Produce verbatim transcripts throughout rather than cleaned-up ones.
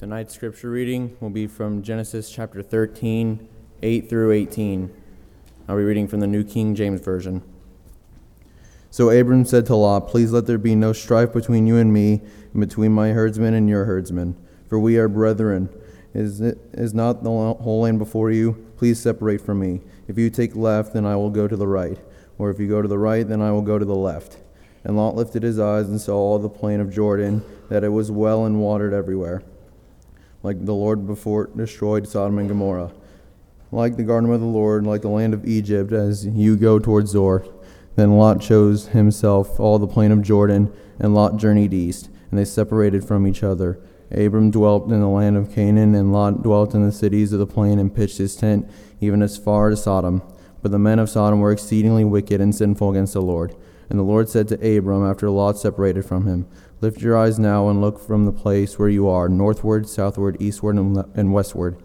Tonight's scripture reading will be from Genesis chapter thirteen, eight through eighteen. I'll be reading from the New King James Version. So Abram said to Lot, "Please let there be no strife between you and me, and between my herdsmen and your herdsmen, for we are brethren. Is it is not the whole land before you? Please separate from me. If you take left, then I will go to the right, or if you go to the right, then I will go to the left." And Lot lifted his eyes and saw all the plain of Jordan, that it was well and watered everywhere, like the Lord before destroyed Sodom and Gomorrah, like the garden of the Lord, like the land of Egypt, as you go towards Zoar. Then Lot chose himself all the plain of Jordan, and Lot journeyed east, and they separated from each other. Abram dwelt in the land of Canaan, and Lot dwelt in the cities of the plain, and pitched his tent even as far as Sodom. But the men of Sodom were exceedingly wicked and sinful against the Lord. And the Lord said to Abram, after Lot separated from him, "Lift your eyes now and look from the place where you are, northward, southward, eastward, and westward.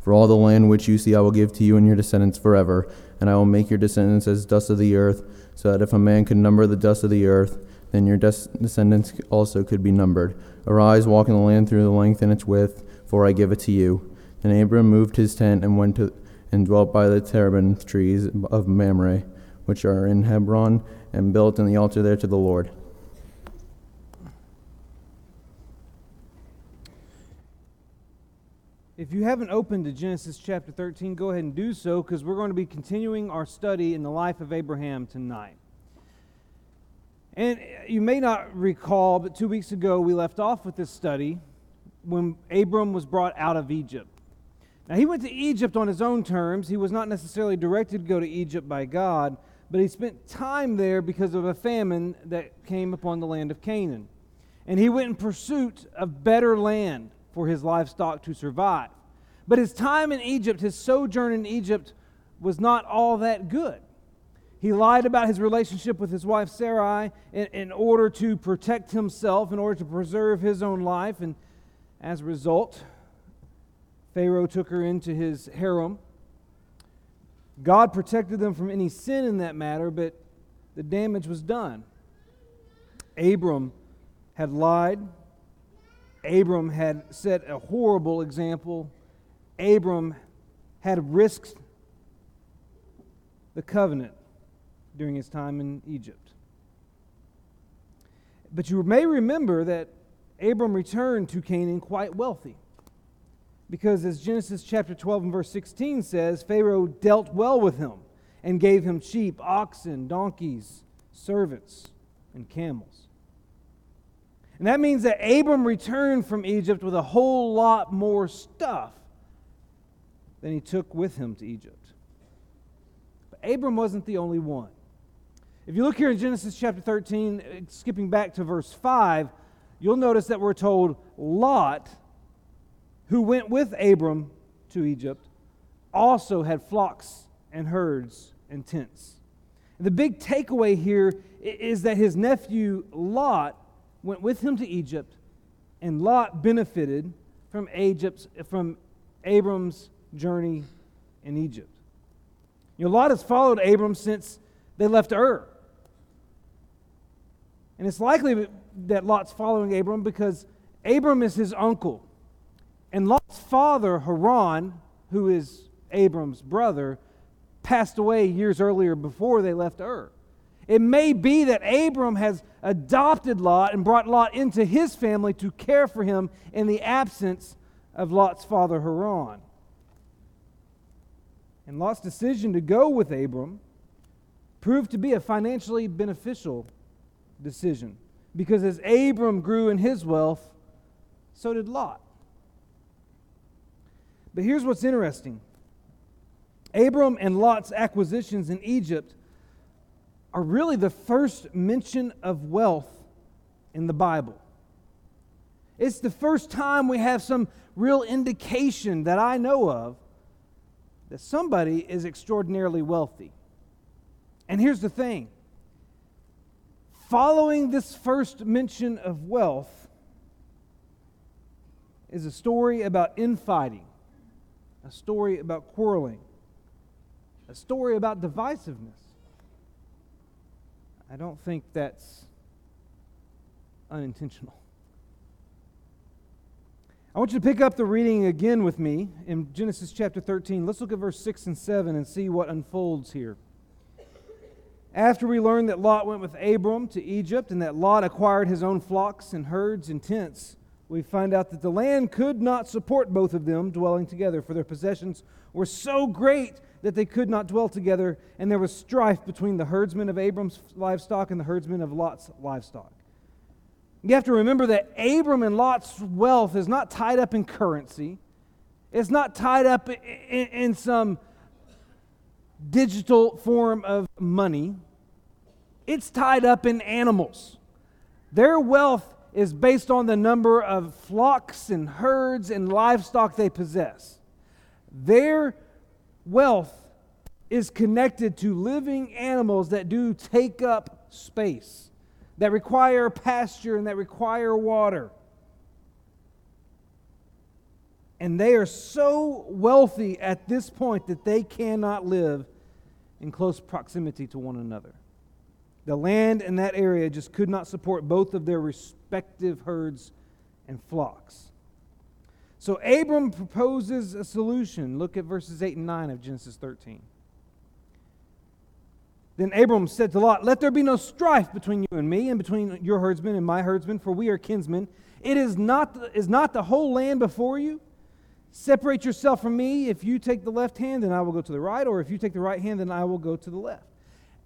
For all the land which you see I will give to you and your descendants forever, and I will make your descendants as dust of the earth, so that if a man could number the dust of the earth, then your des- descendants also could be numbered. Arise, walk in the land through the length and its width, for I give it to you." And Abram moved his tent and went to and dwelt by the terebinth trees of Mamre, which are in Hebron, and built in the altar there to the Lord. If you haven't opened to Genesis chapter thirteen, go ahead and do so, because we're going to be continuing our study in the life of Abraham tonight. And you may not recall, but two weeks ago we left off with this study when Abram was brought out of Egypt. Now, he went to Egypt on his own terms. He was not necessarily directed to go to Egypt by God, but he spent time there because of a famine that came upon the land of Canaan. And he went in pursuit of better land for his livestock to survive. But his time in Egypt, his sojourn in Egypt, was not all that good. He lied about his relationship with his wife Sarai in, in order to protect himself, in order to preserve his own life, and as a result, Pharaoh took her into his harem. God protected them from any sin in that matter, but the damage was done. Abram had lied. Abram had set a horrible example. Abram had risked the covenant during his time in Egypt. But you may remember that Abram returned to Canaan quite wealthy, because as Genesis chapter twelve and verse sixteen says, Pharaoh dealt well with him and gave him sheep, oxen, donkeys, servants, and camels. And that means that Abram returned from Egypt with a whole lot more stuff than he took with him to Egypt. But Abram wasn't the only one. If you look here in Genesis chapter thirteen, skipping back to verse five, you'll notice that we're told Lot, who went with Abram to Egypt, also had flocks and herds and tents. The big takeaway here is that his nephew Lot went with him to Egypt, and Lot benefited from Egypt's, from Abram's journey in Egypt. You know, Lot has followed Abram since they left Ur. And it's likely that Lot's following Abram because Abram is his uncle. And Lot's father, Haran, who is Abram's brother, passed away years earlier before they left Ur. It may be that Abram has adopted Lot and brought Lot into his family to care for him in the absence of Lot's father, Haran. And Lot's decision to go with Abram proved to be a financially beneficial decision, because as Abram grew in his wealth, so did Lot. But here's what's interesting. Abram and Lot's acquisitions in Egypt are really the first mention of wealth in the Bible. It's the first time we have some real indication that I know of that somebody is extraordinarily wealthy. And here's the thing. Following this first mention of wealth is a story about infighting, a story about quarreling, a story about divisiveness. I don't think that's unintentional. I want you to pick up the reading again with me in Genesis chapter thirteen. Let's look at verse six and seven and see what unfolds here. After we learn that Lot went with Abram to Egypt and that Lot acquired his own flocks and herds and tents, we find out that the land could not support both of them dwelling together, for their possessions were so great that they could not dwell together, and there was strife between the herdsmen of Abram's livestock and the herdsmen of Lot's livestock. You have to remember that Abram and Lot's wealth is not tied up in currency. It's not tied up in, in, in some digital form of money. It's tied up in animals. Their wealth is based on the number of flocks and herds and livestock they possess. Their wealth is connected to living animals that do take up space, that require pasture and that require water. And they are so wealthy at this point that they cannot live in close proximity to one another. The land in that area just could not support both of their respective herds and flocks. So Abram proposes a solution. Look at verses eight and nine of Genesis thirteen. Then Abram said to Lot, "Let there be no strife between you and me, and between your herdsmen and my herdsmen, for we are kinsmen. It is not the, is not the whole land before you? Separate yourself from me. If you take the left hand, then I will go to the right, or if you take the right hand, then I will go to the left."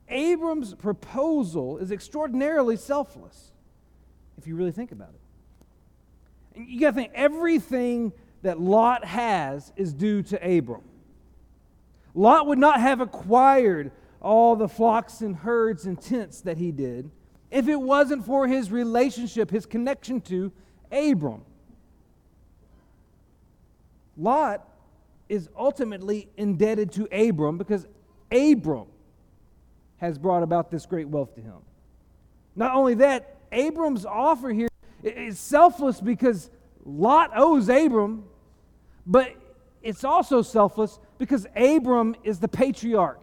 Abram's proposal is extraordinarily selfless, if you really think about it. And you got to think, everything that Lot has is due to Abram. Lot would not have acquired all the flocks and herds and tents that he did if it wasn't for his relationship, his connection to Abram. Lot is ultimately indebted to Abram because Abram has brought about this great wealth to him. Not only that, Abram's offer here is selfless because Lot owes Abram, but it's also selfless because Abram is the patriarch.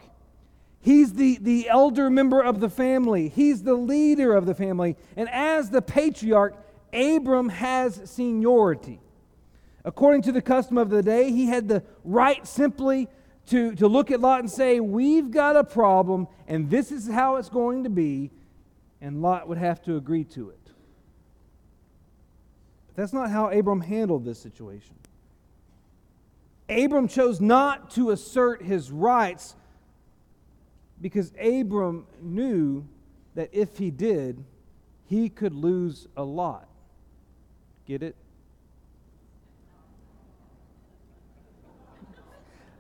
He's the, the elder member of the family. He's the leader of the family. And as the patriarch, Abram has seniority. According to the custom of the day, he had the right simply to, to look at Lot and say, "We've got a problem, and this is how it's going to be," and Lot would have to agree to it. But that's not how Abram handled this situation. Abram chose not to assert his rights, because Abram knew that if he did, he could lose a lot. Get it?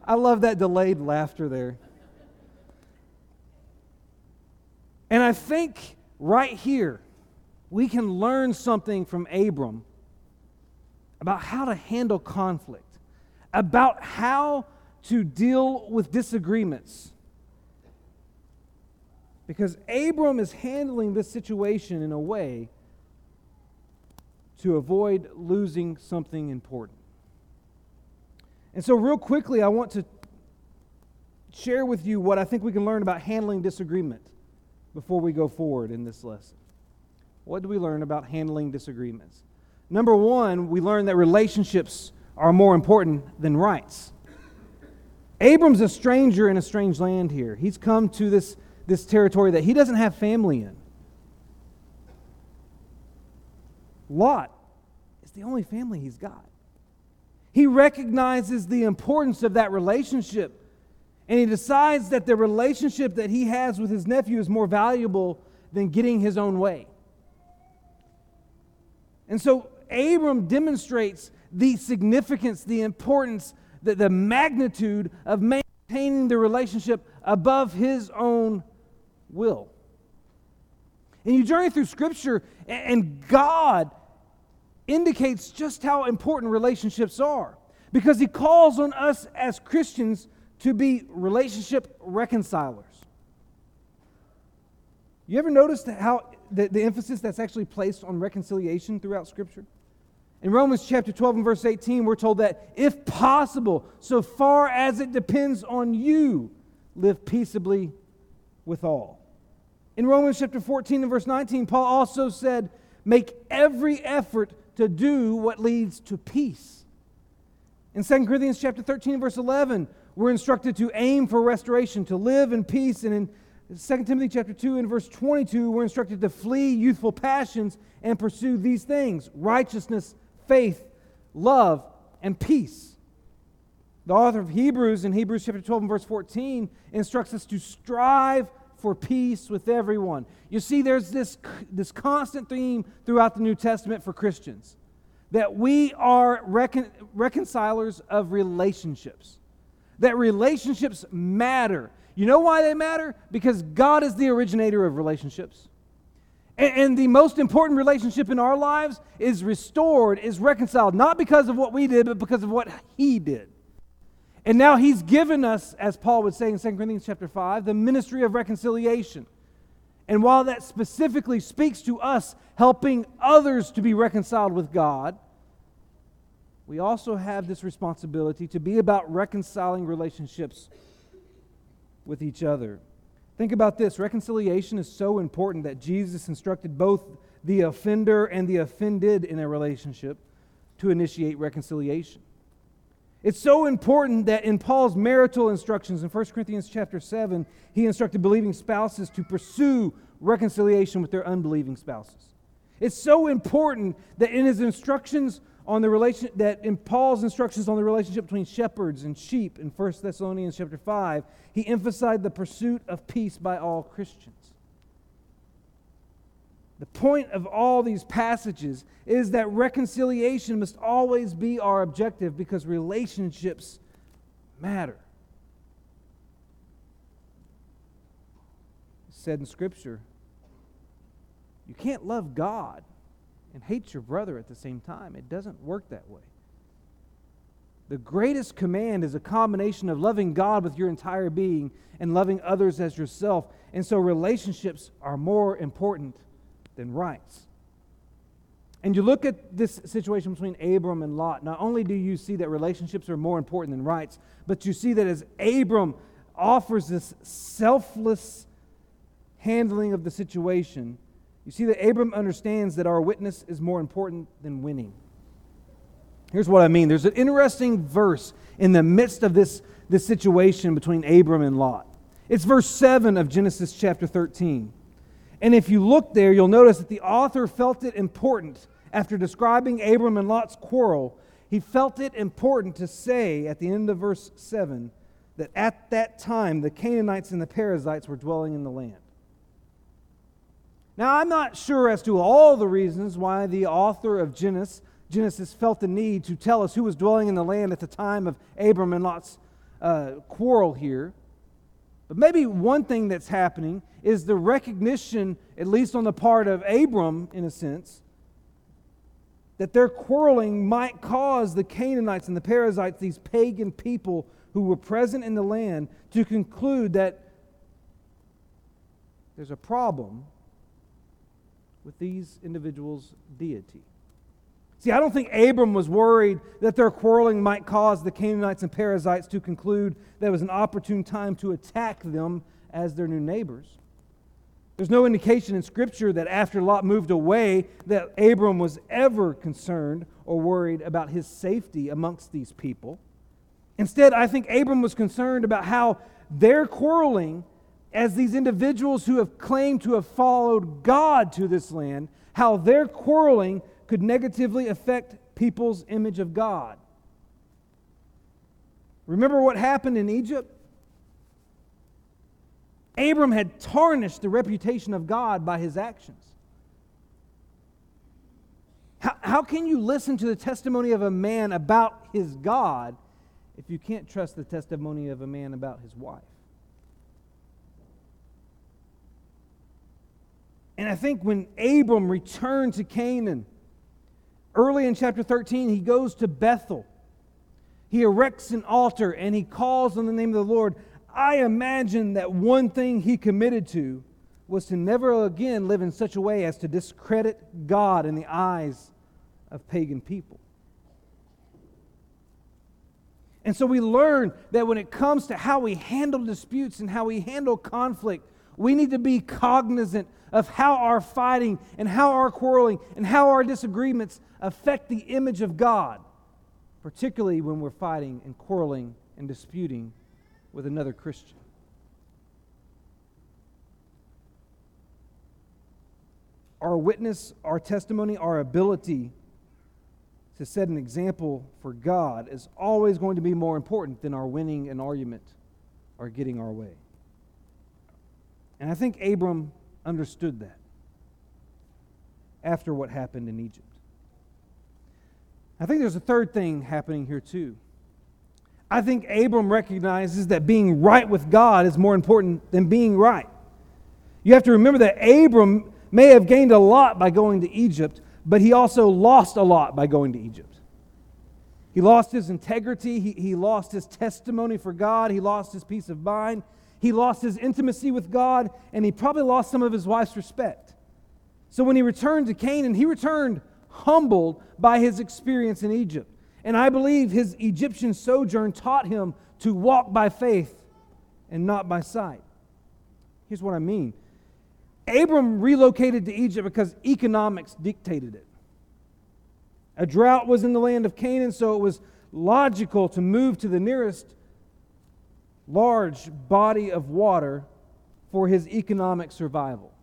I love that delayed laughter there. And I think right here, we can learn something from Abram about how to handle conflict, about how to deal with disagreements. Because Abram is handling this situation in a way to avoid losing something important. And so real quickly, I want to share with you what I think we can learn about handling disagreement before we go forward in this lesson. What do we learn about handling disagreements? Number one, we learn that relationships are more important than rights. Abram's a stranger in a strange land here. He's come to this this territory that he doesn't have family in. Lot is the only family he's got. He recognizes the importance of that relationship, and he decides that the relationship that he has with his nephew is more valuable than getting his own way. And so Abram demonstrates the significance, the importance, the, the magnitude of maintaining the relationship above his own will. And you journey through Scripture, and God indicates just how important relationships are, because He calls on us as Christians to be relationship reconcilers. You ever notice how the, the emphasis that's actually placed on reconciliation throughout Scripture? In Romans chapter twelve and verse eighteen, we're told that if possible, so far as it depends on you, live peaceably with all. In Romans chapter fourteen and verse nineteen, Paul also said, "Make every effort to do what leads to peace. In Second Corinthians chapter thirteen, verse eleven, we're instructed to aim for restoration, to live in peace. And in Second Timothy chapter two and verse twenty-two, we're instructed to flee youthful passions and pursue these things: righteousness, faith, love, and peace. The author of Hebrews in Hebrews chapter twelve and verse fourteen instructs us to strive for peace with everyone. You see, there's this, this constant theme throughout the New Testament for Christians, that we are recon, reconcilers of relationships, that relationships matter. You know why they matter? Because God is the originator of relationships. And, and the most important relationship in our lives is restored, is reconciled, not because of what we did, but because of what He did. And now He's given us, as Paul would say in Second Corinthians chapter five, the ministry of reconciliation. And while that specifically speaks to us helping others to be reconciled with God, we also have this responsibility to be about reconciling relationships with each other. Think about this. Reconciliation is so important that Jesus instructed both the offender and the offended in a relationship to initiate reconciliation. It's so important that in Paul's marital instructions in First Corinthians chapter seven, he instructed believing spouses to pursue reconciliation with their unbelieving spouses. It's so important that in his instructions on the relation that in Paul's instructions on the relationship between shepherds and sheep in First Thessalonians chapter five, he emphasized the pursuit of peace by all Christians. The point of all these passages is that reconciliation must always be our objective, because relationships matter. It's said in Scripture, you can't love God and hate your brother at the same time. It doesn't work that way. The greatest command is a combination of loving God with your entire being and loving others as yourself. And so relationships are more important and rights. And you look at this situation between Abram and Lot, not only do you see that relationships are more important than rights, but you see that as Abram offers this selfless handling of the situation, you see that Abram understands that our witness is more important than winning. Here's what I mean. There's an interesting verse in the midst of this, this situation between Abram and Lot. It's verse seven of Genesis chapter thirteen. And if you look there, you'll notice that the author felt it important, after describing Abram and Lot's quarrel, he felt it important to say at the end of verse seven that at that time the Canaanites and the Perizzites were dwelling in the land. Now, I'm not sure as to all the reasons why the author of Genesis, Genesis felt the need to tell us who was dwelling in the land at the time of Abram and Lot's uh, quarrel here. But maybe one thing that's happening is the recognition, at least on the part of Abram, in a sense, that their quarreling might cause the Canaanites and the Perizzites, these pagan people who were present in the land, to conclude that there's a problem with these individuals' deity. See, I don't think Abram was worried that their quarreling might cause the Canaanites and Perizzites to conclude that it was an opportune time to attack them as their new neighbors. There's no indication in Scripture that after Lot moved away that Abram was ever concerned or worried about his safety amongst these people. Instead, I think Abram was concerned about how their quarreling, as these individuals who have claimed to have followed God to this land, how their quarreling could negatively affect people's image of God. Remember what happened in Egypt? Abram had tarnished the reputation of God by his actions. How, how can you listen to the testimony of a man about his God if you can't trust the testimony of a man about his wife? And I think when Abram returned to Canaan, early in chapter thirteen, he goes to Bethel. He erects an altar and he calls on the name of the Lord. I imagine that one thing he committed to was to never again live in such a way as to discredit God in the eyes of pagan people. And so we learn that when it comes to how we handle disputes and how we handle conflict, We need to be cognizant of how our fighting and how our quarreling and how our disagreements affect the image of God, particularly when we're fighting and quarreling and disputing with another Christian. Our witness, our testimony, our ability to set an example for God is always going to be more important than our winning an argument or getting our way. And I think Abram understood that after what happened in Egypt. I think there's a third thing happening here too. I think Abram recognizes that being right with God is more important than being right. You have to remember that Abram may have gained a lot by going to Egypt, but he also lost a lot by going to Egypt. He lost his integrity. He, he lost his testimony for God. He lost his peace of mind. He lost his intimacy with God, and he probably lost some of his wife's respect. So when he returned to Canaan, he returned humbled by his experience in Egypt. And I believe his Egyptian sojourn taught him to walk by faith and not by sight. Here's what I mean. Abram relocated to Egypt because economics dictated it. A drought was in the land of Canaan, so it was logical to move to the nearest large body of water for his economic survival.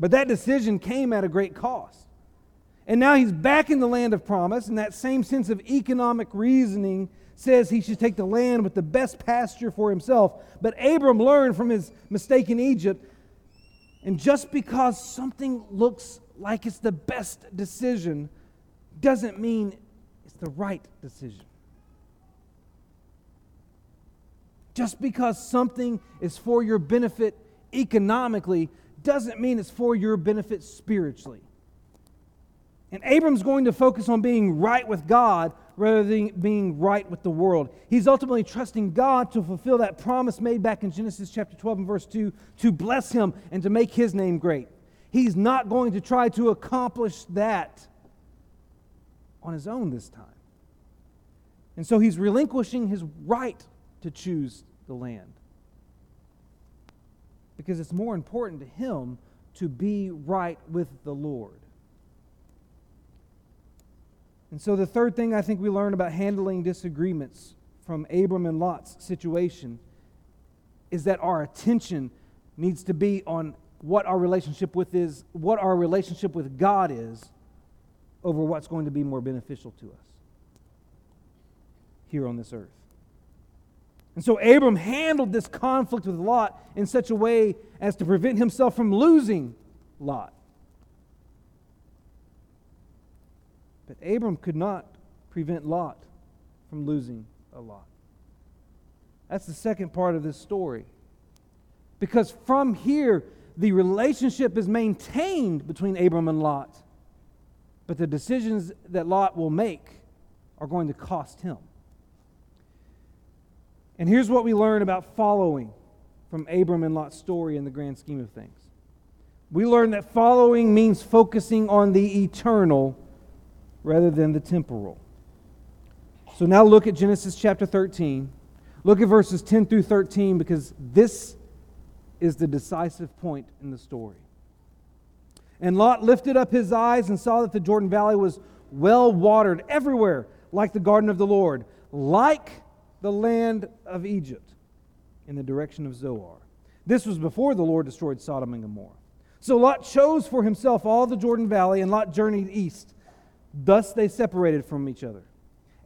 But that decision came at a great cost. And now he's back in the land of promise, and that same sense of economic reasoning says he should take the land with the best pasture for himself. But Abram learned from his mistake in Egypt. And just because something looks like it's the best decision doesn't mean it's the right decision. Just because something is for your benefit economically doesn't mean it's for your benefit spiritually. And Abram's going to focus on being right with God rather than being right with the world. He's ultimately trusting God to fulfill that promise made back in Genesis chapter twelve and verse two to bless him and to make his name great. He's not going to try to accomplish that on his own this time. And so he's relinquishing his right to choose the land, because it's more important to him to be right with the Lord. And so the third thing I think we learn about handling disagreements from Abram and Lot's situation is that our attention needs to be on what our relationship with is, what our relationship with God is, over what's going to be more beneficial to us here on this earth. And so Abram handled this conflict with Lot in such a way as to prevent himself from losing Lot. But Abram could not prevent Lot from losing a Lot. That's the second part of this story. Because from here, the relationship is maintained between Abram and Lot, but the decisions that Lot will make are going to cost him. And here's what we learn about following from Abram and Lot's story in the grand scheme of things. We learn that following means focusing on the eternal rather than the temporal. So now look at Genesis chapter thirteen. Look at verses ten through thirteen, because this is the decisive point in the story. And Lot lifted up his eyes and saw that the Jordan Valley was well watered everywhere, like the garden of the Lord, like the land of Egypt, in the direction of Zoar. This was before the Lord destroyed Sodom and Gomorrah. So Lot chose for himself all the Jordan Valley, and Lot journeyed east. Thus they separated from each other.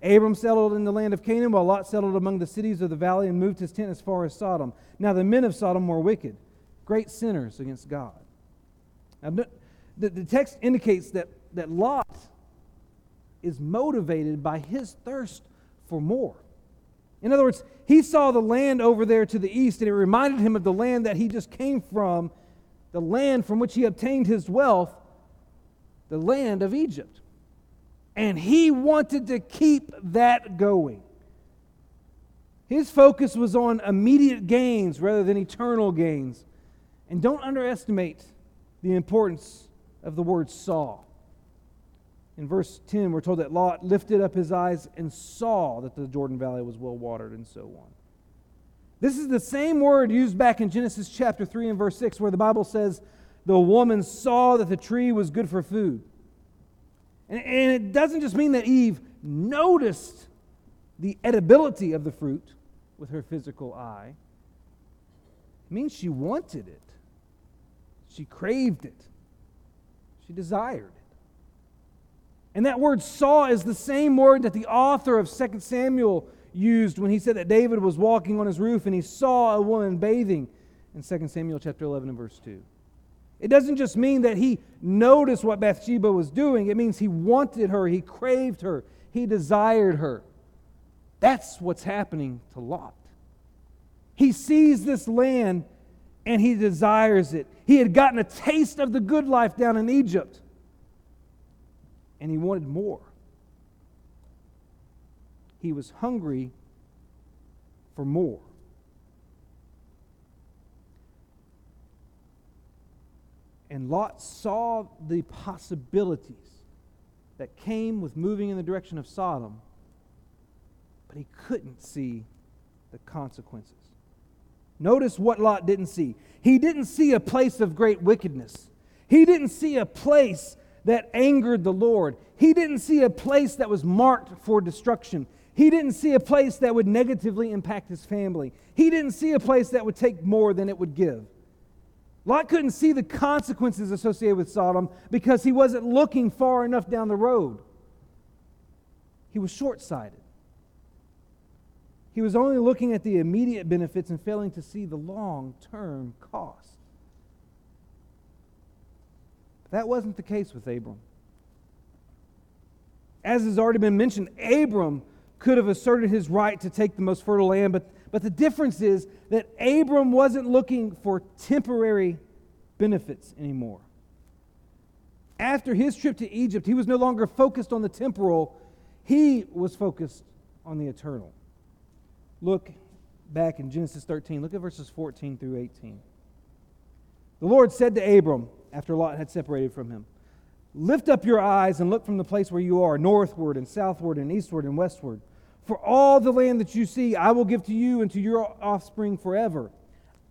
Abram settled in the land of Canaan, while Lot settled among the cities of the valley and moved his tent as far as Sodom. Now the men of Sodom were wicked, great sinners against God. Now, the, the text indicates that, that Lot is motivated by his thirst for more. In other words, he saw the land over there to the east, and it reminded him of the land that he just came from, the land from which he obtained his wealth, the land of Egypt. And he wanted to keep that going. His focus was on immediate gains rather than eternal gains. And don't underestimate the importance of the word saw. In verse ten, we're told that Lot lifted up his eyes and saw that the Jordan Valley was well watered, and so on. This is the same word used back in Genesis chapter three and verse six, where the Bible says, the woman saw that the tree was good for food. And, and it doesn't just mean that Eve noticed the edibility of the fruit with her physical eye. It means she wanted it. She craved it. She desired it. And that word saw is the same word that the author of Second Samuel used when he said that David was walking on his roof and he saw a woman bathing in Second Samuel chapter eleven and verse two. It doesn't just mean that he noticed what Bathsheba was doing. It means he wanted her, he craved her, he desired her. That's what's happening to Lot. He sees this land and he desires it. He had gotten a taste of the good life down in Egypt and he wanted more. He was hungry for more. And Lot saw the possibilities that came with moving in the direction of Sodom, but he couldn't see the consequences. Notice what Lot didn't see. He didn't see a place of great wickedness. He didn't see a place that angered the Lord. He didn't see a place that was marked for destruction. He didn't see a place that would negatively impact his family. He didn't see a place that would take more than it would give. Lot couldn't see the consequences associated with Sodom because he wasn't looking far enough down the road. He was short-sighted. He was only looking at the immediate benefits and failing to see the long-term cost. That wasn't the case with Abram. As has already been mentioned, Abram could have asserted his right to take the most fertile land, but, but the difference is that Abram wasn't looking for temporary benefits anymore. After his trip to Egypt, he was no longer focused on the temporal. He was focused on the eternal. Look back in Genesis thirteen. Look at verses fourteen through eighteen. The Lord said to Abram, after Lot had separated from him, lift up your eyes and look from the place where you are, northward and southward and eastward and westward. For all the land that you see, I will give to you and to your offspring forever.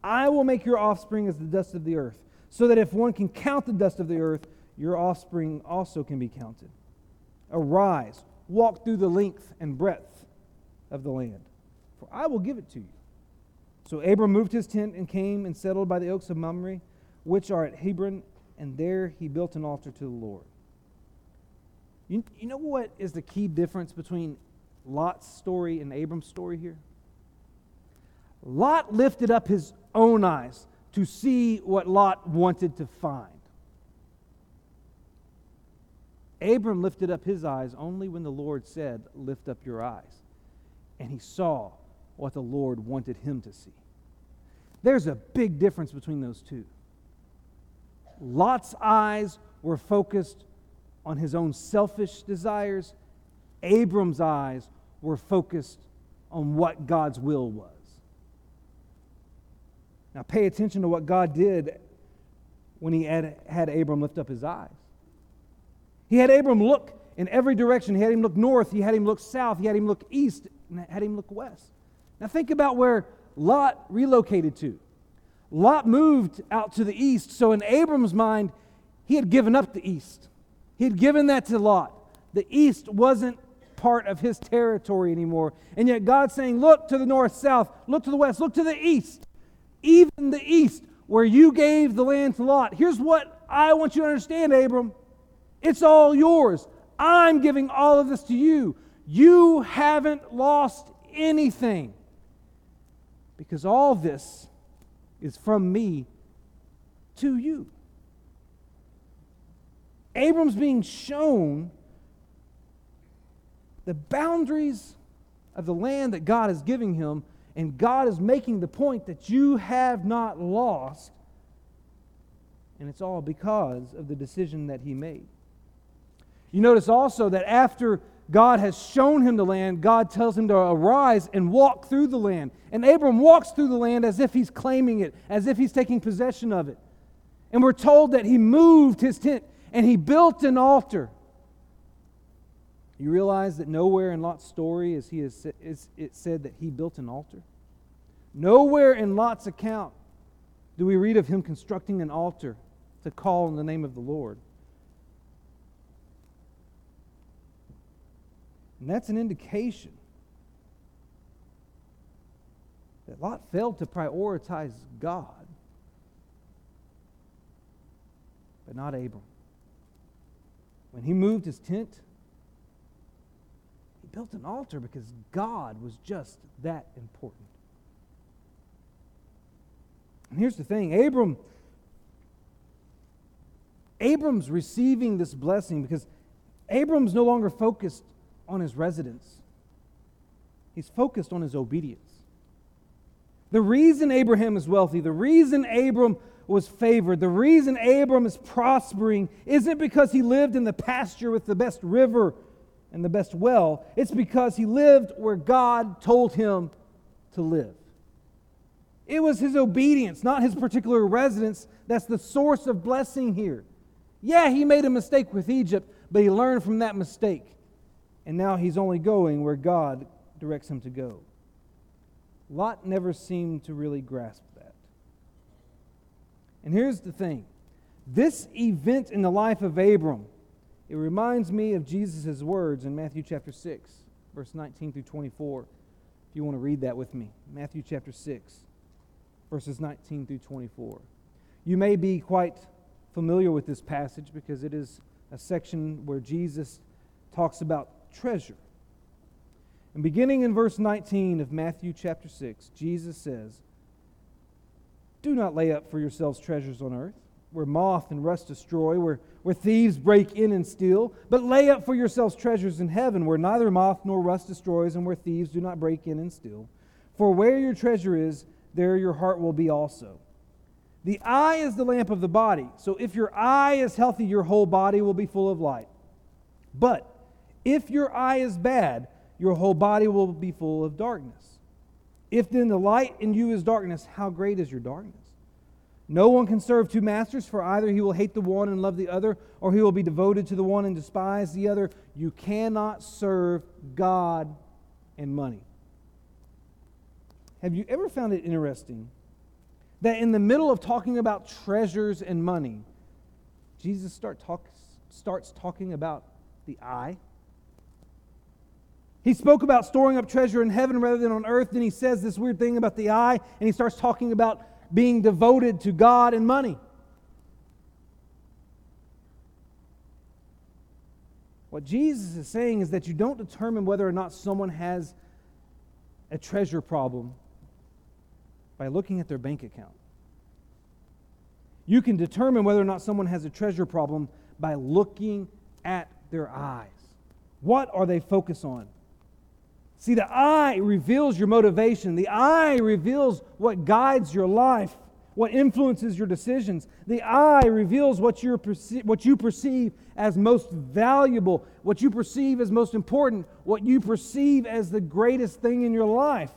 I will make your offspring as the dust of the earth, so that if one can count the dust of the earth, your offspring also can be counted. Arise, walk through the length and breadth of the land, for I will give it to you. So Abram moved his tent and came and settled by the oaks of Mamre, which are at Hebron, and there he built an altar to the Lord. You, you know what is the key difference between Lot's story and Abram's story here? Lot lifted up his own eyes to see what Lot wanted to find. Abram lifted up his eyes only when the Lord said, lift up your eyes. And he saw what the Lord wanted him to see. There's a big difference between those two. Lot's eyes were focused on his own selfish desires. Abram's eyes were focused on what God's will was. Now pay attention to what God did when he had, had Abram lift up his eyes. He had Abram look in every direction. He had him look north. He had him look south. He had him look east. And had him look west. Now think about where Lot relocated to. Lot moved out to the east, so in Abram's mind, he had given up the east. He had given that to Lot. The east wasn't part of his territory anymore. And yet God's saying, look to the north, south, look to the west, look to the east. Even the east, where you gave the land to Lot. Here's what I want you to understand, Abram. It's all yours. I'm giving all of this to you. You haven't lost anything. Because all this is from me to you. Abram's being shown the boundaries of the land that God is giving him, and God is making the point that you have not lost, and it's all because of the decision that he made. You notice also that after God has shown him the land, God tells him to arise and walk through the land. And Abram walks through the land as if he's claiming it, as if he's taking possession of it. And we're told that he moved his tent and he built an altar. You realize that nowhere in Lot's story is he is, is it said that he built an altar. Nowhere in Lot's account do we read of him constructing an altar to call on the name of the Lord. And that's an indication that Lot failed to prioritize God, but not Abram. When he moved his tent, he built an altar because God was just that important. And here's the thing, Abram, Abram's receiving this blessing because Abram's no longer focused on his residence. He's focused on his obedience. The reason Abraham is wealthy, the reason Abram was favored, the reason Abram is prospering isn't because he lived in the pasture with the best river and the best well. It's because he lived where God told him to live. It was his obedience, not his particular residence, that's the source of blessing here. Yeah, he made a mistake with Egypt, but he learned from that mistake. And now he's only going where God directs him to go. Lot never seemed to really grasp that. And here's the thing. This event in the life of Abram, it reminds me of Jesus' words in Matthew chapter six, verse nineteen through twenty-four. If you want to read that with me. Matthew chapter six, verses nineteen through twenty-four. You may be quite familiar with this passage because it is a section where Jesus talks about treasure. And beginning in verse nineteen of Matthew chapter six, Jesus says, "Do not lay up for yourselves treasures on earth, where moth and rust destroy, where, where thieves break in and steal, but lay up for yourselves treasures in heaven, where neither moth nor rust destroys, and where thieves do not break in and steal. For where your treasure is, there your heart will be also. The eye is the lamp of the body, so if your eye is healthy, your whole body will be full of light. But if your eye is bad, your whole body will be full of darkness. If then the light in you is darkness, how great is your darkness? No one can serve two masters, for either he will hate the one and love the other, or he will be devoted to the one and despise the other. You cannot serve God and money." Have you ever found it interesting that in the middle of talking about treasures and money, Jesus start talks, starts talking about the eye? He spoke about storing up treasure in heaven rather than on earth, then he says this weird thing about the eye, and he starts talking about being devoted to God and money. What Jesus is saying is that you don't determine whether or not someone has a treasure problem by looking at their bank account. You can determine whether or not someone has a treasure problem by looking at their eyes. What are they focused on? See, the eye reveals your motivation. The eye reveals what guides your life, what influences your decisions. The eye reveals what, you're perce- what you perceive as most valuable, what you perceive as most important, what you perceive as the greatest thing in your life.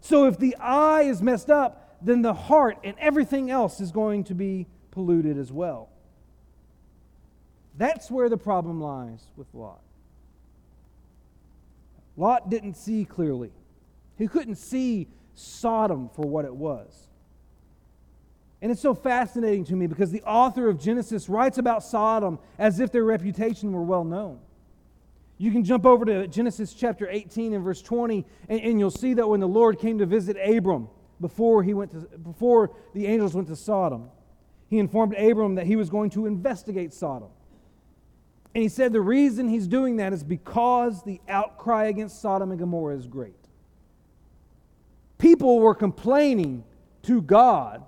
So if the eye is messed up, then the heart and everything else is going to be polluted as well. That's where the problem lies with Lot. Lot didn't see clearly. He couldn't see Sodom for what it was. And it's so fascinating to me because the author of Genesis writes about Sodom as if their reputation were well known. You can jump over to Genesis chapter eighteen and verse twenty, and, and you'll see that when the Lord came to visit Abram before he went to, before the angels went to Sodom, he informed Abram that he was going to investigate Sodom. And he said the reason he's doing that is because the outcry against Sodom and Gomorrah is great. People were complaining to God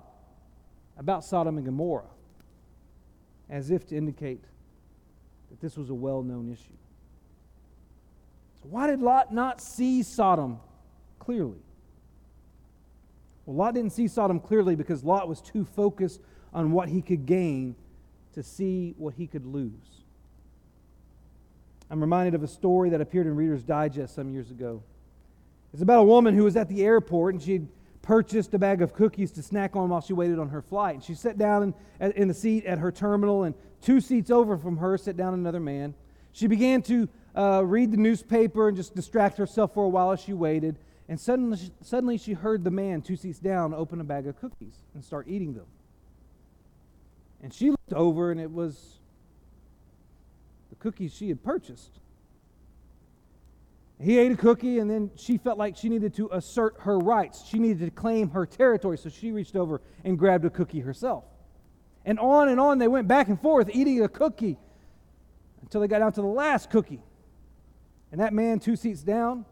about Sodom and Gomorrah, as if to indicate that this was a well-known issue. So why did Lot not see Sodom clearly? Well, Lot didn't see Sodom clearly because Lot was too focused on what he could gain to see what he could lose. I'm reminded of a story that appeared in Reader's Digest some years ago. It's about a woman who was at the airport, and she had purchased a bag of cookies to snack on while she waited on her flight. And she sat down in, in the seat at her terminal, and two seats over from her sat down another man. She began to uh, read the newspaper and just distract herself for a while as she waited. And suddenly she, suddenly she heard the man two seats down open a bag of cookies and start eating them. And she looked over, and it was the cookies she had purchased. He ate a cookie, and then she felt like she needed to assert her rights. She needed to claim her territory, so she reached over and grabbed a cookie herself. And on and on they went back and forth eating a cookie until they got down to the last cookie. And that man two seats down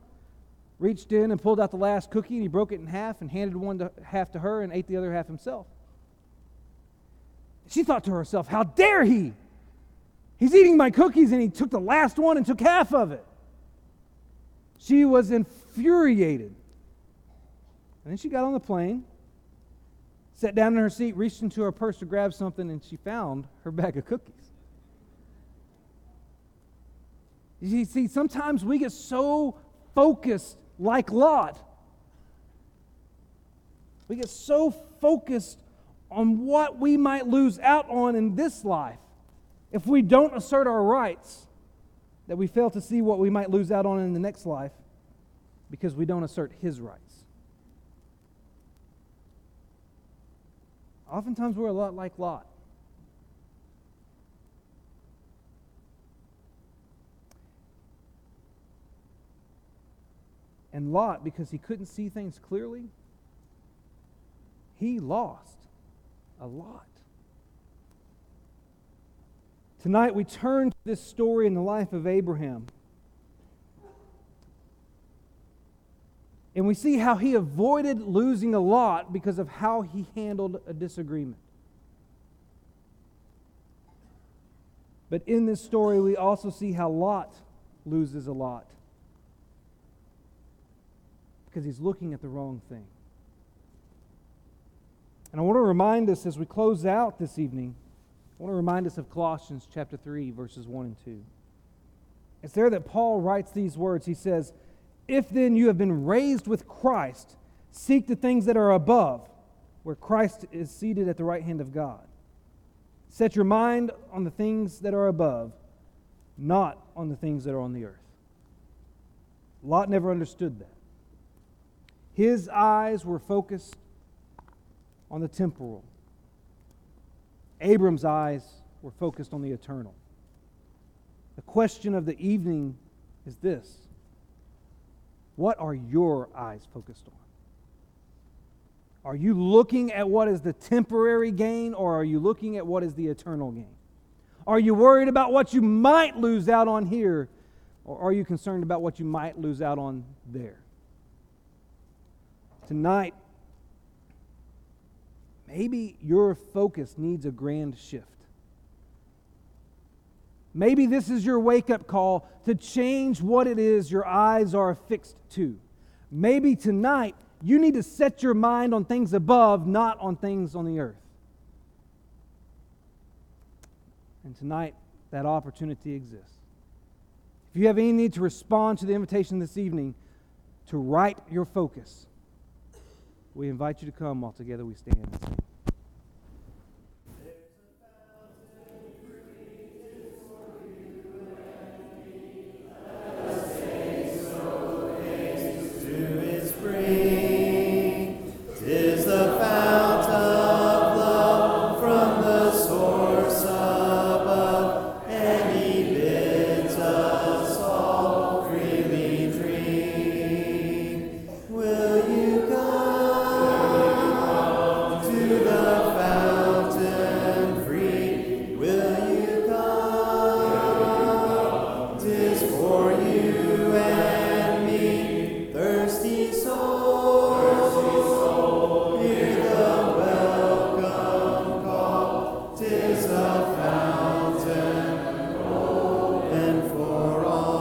reached in and pulled out the last cookie, and he broke it in half and handed one to, half to her and ate the other half himself. She thought to herself, how dare he? He's eating my cookies, and he took the last one and took half of it. She was infuriated. And then she got on the plane, sat down in her seat, reached into her purse to grab something, and she found her bag of cookies. You see, sometimes we get so focused like Lot. We get so focused on what we might lose out on in this life if we don't assert our rights, that we fail to see what we might lose out on in the next life because we don't assert his rights. Oftentimes we're a lot like Lot. And Lot, because he couldn't see things clearly, he lost a lot. Tonight we turn to this story in the life of Abraham. And we see how he avoided losing a lot because of how he handled a disagreement. But in this story we also see how Lot loses a lot because he's looking at the wrong thing. And I want to remind us as we close out this evening, I want to remind us of Colossians chapter three, verses one and two. It's there that Paul writes these words. He says, if then you have been raised with Christ, seek the things that are above, where Christ is seated at the right hand of God. Set your mind on the things that are above, not on the things that are on the earth. Lot never understood that. His eyes were focused on the temporal. Abram's eyes were focused on the eternal. The question of the evening is this: what are your eyes focused on? Are you looking at what is the temporary gain, or are you looking at what is the eternal gain? Are you worried about what you might lose out on here, or are you concerned about what you might lose out on there? Tonight, maybe your focus needs a grand shift. Maybe this is your wake-up call to change what it is your eyes are affixed to. Maybe tonight you need to set your mind on things above, not on things on the earth. And tonight that opportunity exists. If you have any need to respond to the invitation this evening to right your focus, we invite you to come while together we stand.